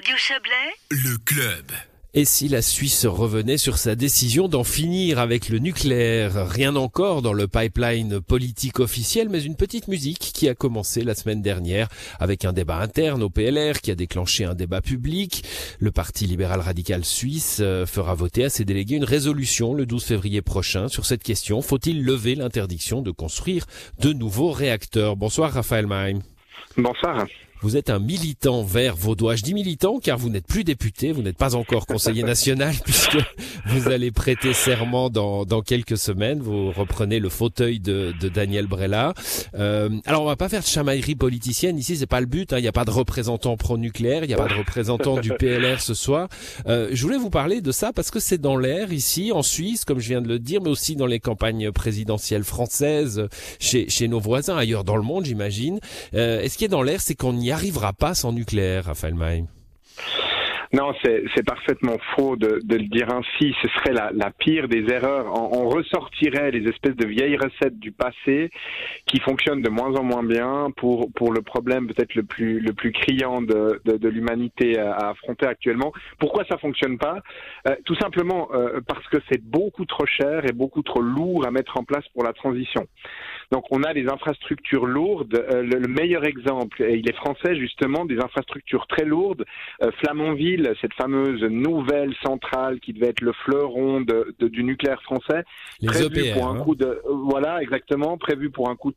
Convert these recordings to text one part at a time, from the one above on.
Radio Chablais, le club. Et si la Suisse revenait sur sa décision d'en finir avec le nucléaire? Rien encore dans le pipeline politique officiel, mais une petite musique qui a commencé la semaine dernière avec un débat interne au PLR qui a déclenché un débat public. Le Parti libéral radical suisse fera voter à ses délégués une résolution le 12 février prochain sur cette question. Faut-il lever l'interdiction de construire de nouveaux réacteurs? Bonsoir Raphaël Mahaim. Bonsoir. Vous êtes un militant vert vaudois. Je dis militant car vous n'êtes plus député, vous n'êtes pas encore conseiller national puisque vous allez prêter serment dans quelques semaines. Vous reprenez le fauteuil de Daniel Brella. Alors on va pas faire de chamaillerie politicienne ici, c'est pas le but. Il n'y a pas de représentant pro-nucléaire, il n'y a pas de représentant du PLR ce soir. Je voulais vous parler de ça parce que c'est dans l'air ici en Suisse, comme je viens de le dire, mais aussi dans les campagnes présidentielles françaises, chez nos voisins, ailleurs dans le monde j'imagine. Et ce qui est dans l'air, c'est qu'on n'y arrivera pas sans nucléaire, Raphaël Mahaim. Non, c'est parfaitement faux de le dire ainsi. Ce serait la pire des erreurs. On ressortirait les espèces de vieilles recettes du passé qui fonctionnent de moins en moins bien pour le problème peut-être le plus criant de l'humanité à affronter actuellement. Pourquoi ça fonctionne pas ? Tout simplement parce que c'est beaucoup trop cher et beaucoup trop lourd à mettre en place pour la transition. Donc on a les infrastructures lourdes. Le meilleur exemple, et il est français justement, des infrastructures très lourdes, Flamanville, cette fameuse nouvelle centrale qui devait être le fleuron du nucléaire français, prévu pour un coût de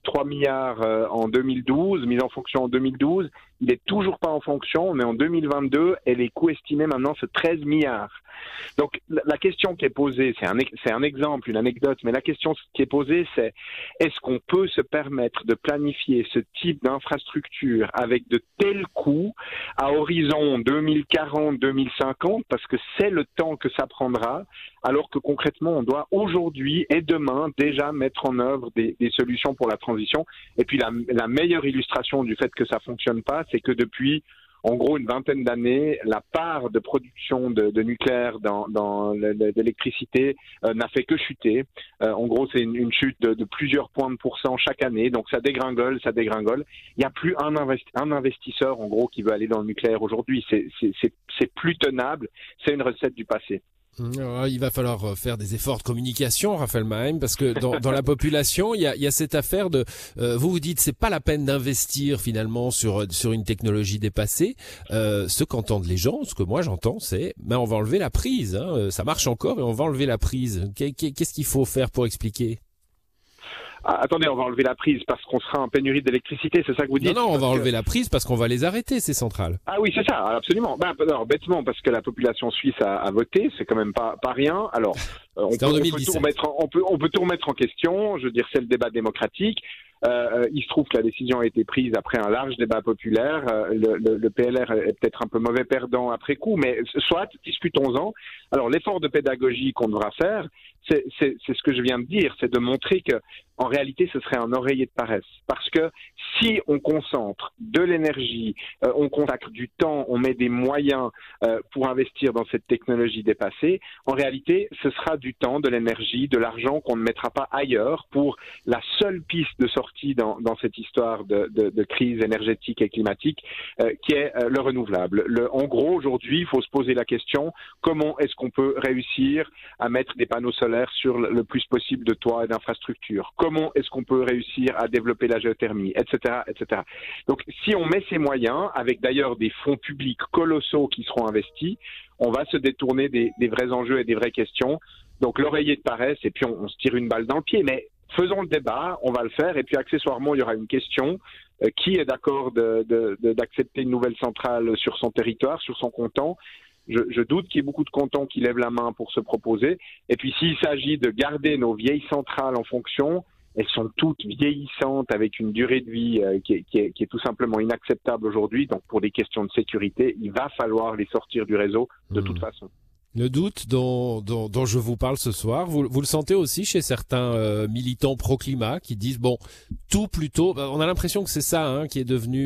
3 milliards en 2012, mise en fonction en 2012, il n'est toujours pas en fonction, on est en 2022 et les coûts estimés maintenant c'est 13 milliards. Donc la question qui est posée, c'est un exemple, une anecdote, mais la question qui est posée c'est est-ce qu'on peut se permettre de planifier ce type d'infrastructure avec de tels coûts à horizon 2040, 2050, parce que c'est le temps que ça prendra, alors que concrètement on doit aujourd'hui et demain déjà mettre en œuvre des solutions pour la transition. Et puis la meilleure illustration du fait que ça fonctionne pas, c'est que depuis en gros une vingtaine d'années, la part de production de nucléaire dans l'électricité n'a fait que chuter. En gros, c'est une chute de plusieurs points de pourcent chaque année, donc ça dégringole. Il n'y a plus un investisseur en gros qui veut aller dans le nucléaire aujourd'hui. C'est plus tenable, c'est une recette du passé. Alors, il va falloir faire des efforts de communication, Raphaël Mahaim, parce que dans la population, il y a cette affaire de... vous dites c'est pas la peine d'investir finalement sur une technologie dépassée. Ce qu'entendent les gens, ce que moi j'entends, c'est « mais on va enlever la prise, hein, ça marche encore et on va enlever la prise ». Qu'est-ce qu'il faut faire pour expliquer ? Attendez, on va enlever la prise parce qu'on sera en pénurie d'électricité, c'est ça que vous dites? Non, on va enlever la prise parce qu'on va les arrêter, ces centrales. Ah oui, c'est ça, absolument. Alors, bêtement, parce que la population suisse a voté, c'est quand même pas rien. Alors, on peut tout remettre en question, je veux dire, c'est le débat démocratique. Il se trouve que la décision a été prise après un large débat populaire. Le PLR est peut-être un peu mauvais perdant après coup, mais soit, discutons-en. Alors, l'effort de pédagogie qu'on devra faire, c'est ce que je viens de dire, c'est de montrer que, en réalité, ce serait un oreiller de paresse. Parce que si on concentre de l'énergie, on consacre du temps, on met des moyens pour investir dans cette technologie dépassée, en réalité, ce sera du temps, de l'énergie, de l'argent qu'on ne mettra pas ailleurs pour la seule piste de sortie dans cette histoire de crise énergétique et climatique qui est le renouvelable. En gros, aujourd'hui, il faut se poser la question, comment est-ce qu'on peut réussir à mettre des panneaux solaires sur le plus possible de toits et d'infrastructures? Comment est-ce qu'on peut réussir à développer la géothermie, etc., etc. Donc, si on met ces moyens, avec d'ailleurs des fonds publics colossaux qui seront investis, on va se détourner des vrais enjeux et des vraies questions. Donc, l'oreiller de paresse, et puis on se tire une balle dans le pied, mais faisons le débat, on va le faire, et puis accessoirement, il y aura une question, qui est d'accord d'accepter une nouvelle centrale sur son territoire, sur son canton? Je doute qu'il y ait beaucoup de cantons qui lèvent la main pour se proposer. Et puis s'il s'agit de garder nos vieilles centrales en fonction, elles sont toutes vieillissantes avec une durée de vie qui est tout simplement inacceptable aujourd'hui. Donc pour des questions de sécurité, il va falloir les sortir du réseau de toute façon. Le doute dont je vous parle ce soir, vous le sentez aussi chez certains militants pro-climat qui disent bon, tout plutôt. On a l'impression que c'est ça qui est devenu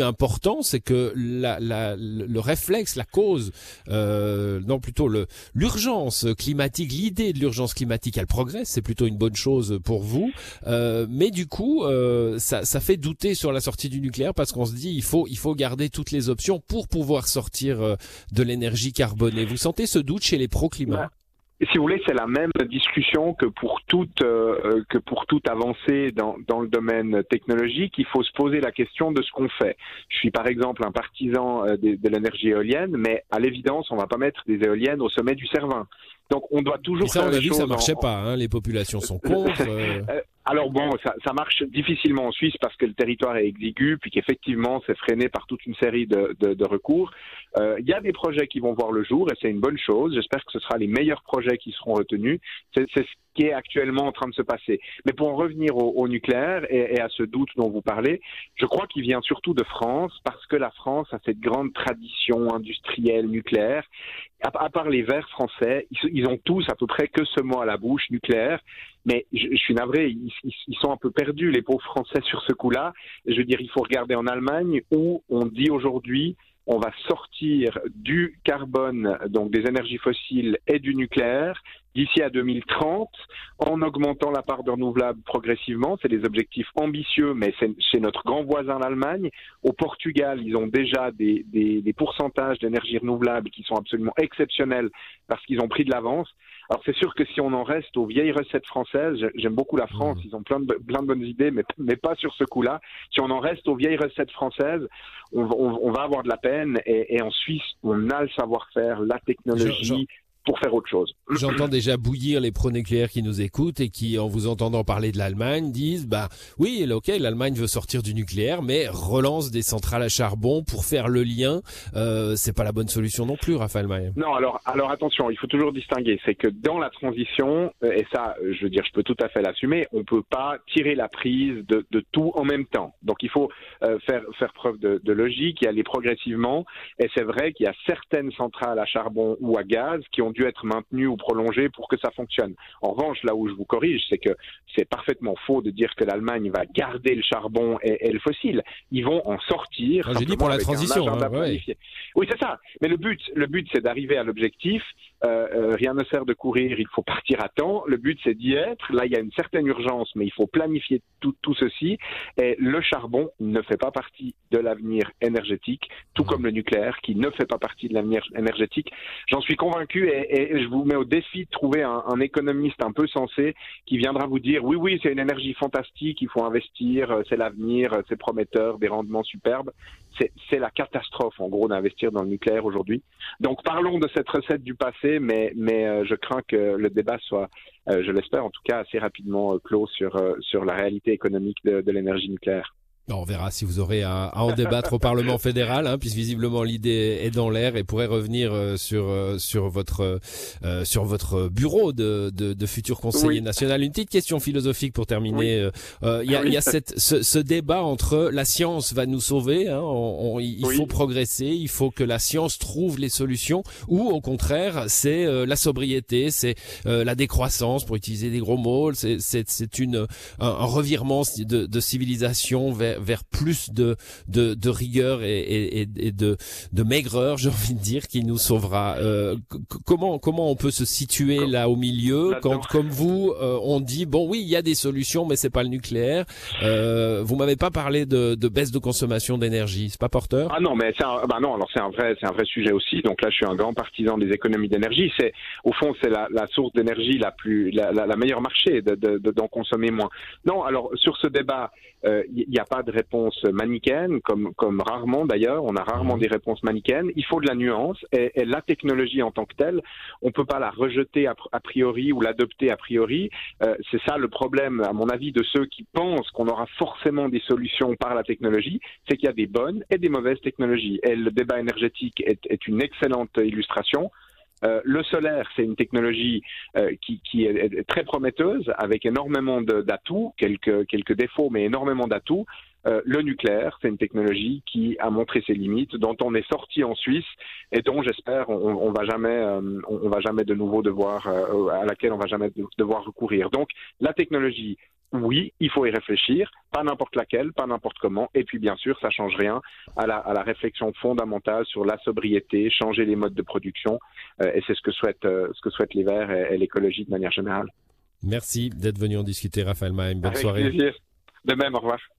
important, c'est que le réflexe, la cause, l'urgence climatique, l'idée de l'urgence climatique, elle progresse, c'est plutôt une bonne chose pour vous, mais du coup ça fait douter sur la sortie du nucléaire parce qu'on se dit il faut garder toutes les options pour pouvoir sortir de l'énergie carbonée. Vous sentez ce doute chez les pro-climat ? Si vous voulez, c'est la même discussion que pour toute avancée dans le domaine technologique. Il faut se poser la question de ce qu'on fait. Je suis par exemple un partisan de l'énergie éolienne, mais à l'évidence, on ne va pas mettre des éoliennes au sommet du Cervin. Donc on doit toujours faire les choses. Ça marchait pas, hein, les populations sont contre. Alors bon, ça marche difficilement en Suisse parce que le territoire est exigu, puis qu'effectivement c'est freiné par toute une série de recours. Il y a des projets qui vont voir le jour et c'est une bonne chose. J'espère que ce sera les meilleurs projets qui seront retenus. C'est ce qui est actuellement en train de se passer. Mais pour en revenir au nucléaire et à ce doute dont vous parlez, je crois qu'il vient surtout de France parce que la France a cette grande tradition industrielle nucléaire. À part les Verts français, ils ont tous à peu près que ce mot à la bouche, nucléaire. Mais je suis navré, ils sont un peu perdus, les pauvres Français, sur ce coup-là. Je veux dire, il faut regarder en Allemagne où on dit aujourd'hui on va sortir du carbone, donc des énergies fossiles et du nucléaire, d'ici à 2030, en augmentant la part de renouvelables progressivement. C'est des objectifs ambitieux, mais c'est chez notre grand voisin l'Allemagne. Au Portugal, ils ont déjà des pourcentages d'énergie renouvelable qui sont absolument exceptionnels parce qu'ils ont pris de l'avance. Alors c'est sûr que si on en reste aux vieilles recettes françaises, j'aime beaucoup la France, ils ont plein de bonnes idées, mais pas sur ce coup-là. Si on en reste aux vieilles recettes françaises, on va avoir de la peine et en Suisse, on a le savoir-faire, la technologie... pour faire autre chose. J'entends déjà bouillir les pro-nucléaires qui nous écoutent et qui, en vous entendant parler de l'Allemagne, disent bah oui, ok, l'Allemagne veut sortir du nucléaire, mais relance des centrales à charbon pour faire le lien. C'est pas la bonne solution non plus, Raphaël Mahaim. Non, alors attention, il faut toujours distinguer. C'est que dans la transition, et ça, je veux dire, je peux tout à fait l'assumer, on peut pas tirer la prise de tout en même temps. Donc il faut faire preuve de logique et aller progressivement. Et c'est vrai qu'il y a certaines centrales à charbon ou à gaz qui ont dû être maintenu ou prolongé pour que ça fonctionne. En revanche, là où je vous corrige, c'est que c'est parfaitement faux de dire que l'Allemagne va garder le charbon et le fossile. Ils vont en sortir. J'ai dit pour la transition. Oui, c'est ça. Mais le but, c'est d'arriver à l'objectif. Rien ne sert de courir, il faut partir à temps. Le but, c'est d'y être. Là, il y a une certaine urgence, mais il faut planifier tout ceci. Et le charbon ne fait pas partie de l'avenir énergétique, tout comme le nucléaire, qui ne fait pas partie de l'avenir énergétique. J'en suis convaincu et je vous mets au défi de trouver un économiste un peu sensé qui viendra vous dire « Oui, c'est une énergie fantastique, il faut investir, c'est l'avenir, c'est prometteur, des rendements superbes ». C'est la catastrophe, en gros, d'investir dans le nucléaire aujourd'hui. Donc, parlons de cette recette du passé, mais je crains que le débat soit, je l'espère en tout cas, assez rapidement clos sur la réalité économique de l'énergie nucléaire. On verra si vous aurez à en débattre au Parlement fédéral, hein, puisque visiblement l'idée est dans l'air et pourrait revenir sur votre bureau de futur conseiller national. Une petite question philosophique pour terminer. Il y a ce débat entre la science va nous sauver, hein, il faut progresser, il faut que la science trouve les solutions, ou au contraire c'est la sobriété, c'est la décroissance, pour utiliser des gros mots, c'est un revirement de civilisation vers plus de rigueur et de maigreur, j'ai envie de dire, qui nous sauvera. Comment on peut se situer là au milieu quand, comme vous, on dit bon oui, il y a des solutions, mais c'est pas le nucléaire. Vous m'avez pas parlé de baisse de consommation d'énergie, c'est pas porteur ? Ah non, mais c'est un vrai sujet aussi. Donc là, je suis un grand partisan des économies d'énergie. C'est au fond c'est la source d'énergie la meilleure marché d'en consommer moins. Non, alors sur ce débat, il n'y a pas de réponse manichéenne, comme rarement d'ailleurs, on a rarement des réponses manichéennes. Il faut de la nuance et la technologie en tant que telle, on ne peut pas la rejeter a priori ou l'adopter a priori. C'est ça le problème, à mon avis, de ceux qui pensent qu'on aura forcément des solutions par la technologie, c'est qu'il y a des bonnes et des mauvaises technologies. Et le débat énergétique est une excellente illustration. Le solaire, c'est une technologie qui est très prometteuse, avec énormément d'atouts, quelques défauts, mais énormément d'atouts. Le nucléaire, c'est une technologie qui a montré ses limites, dont on est sorti en Suisse et dont j'espère on va jamais devoir recourir. Donc la technologie, oui, il faut y réfléchir, pas n'importe laquelle, pas n'importe comment, et puis bien sûr, ça change rien à la réflexion fondamentale sur la sobriété, changer les modes de production, et c'est ce que souhaitent les Verts et l'écologie de manière générale. Merci d'être venu en discuter, Raphaël Mahaim. Bonne soirée. Avec plaisir. De même, au revoir.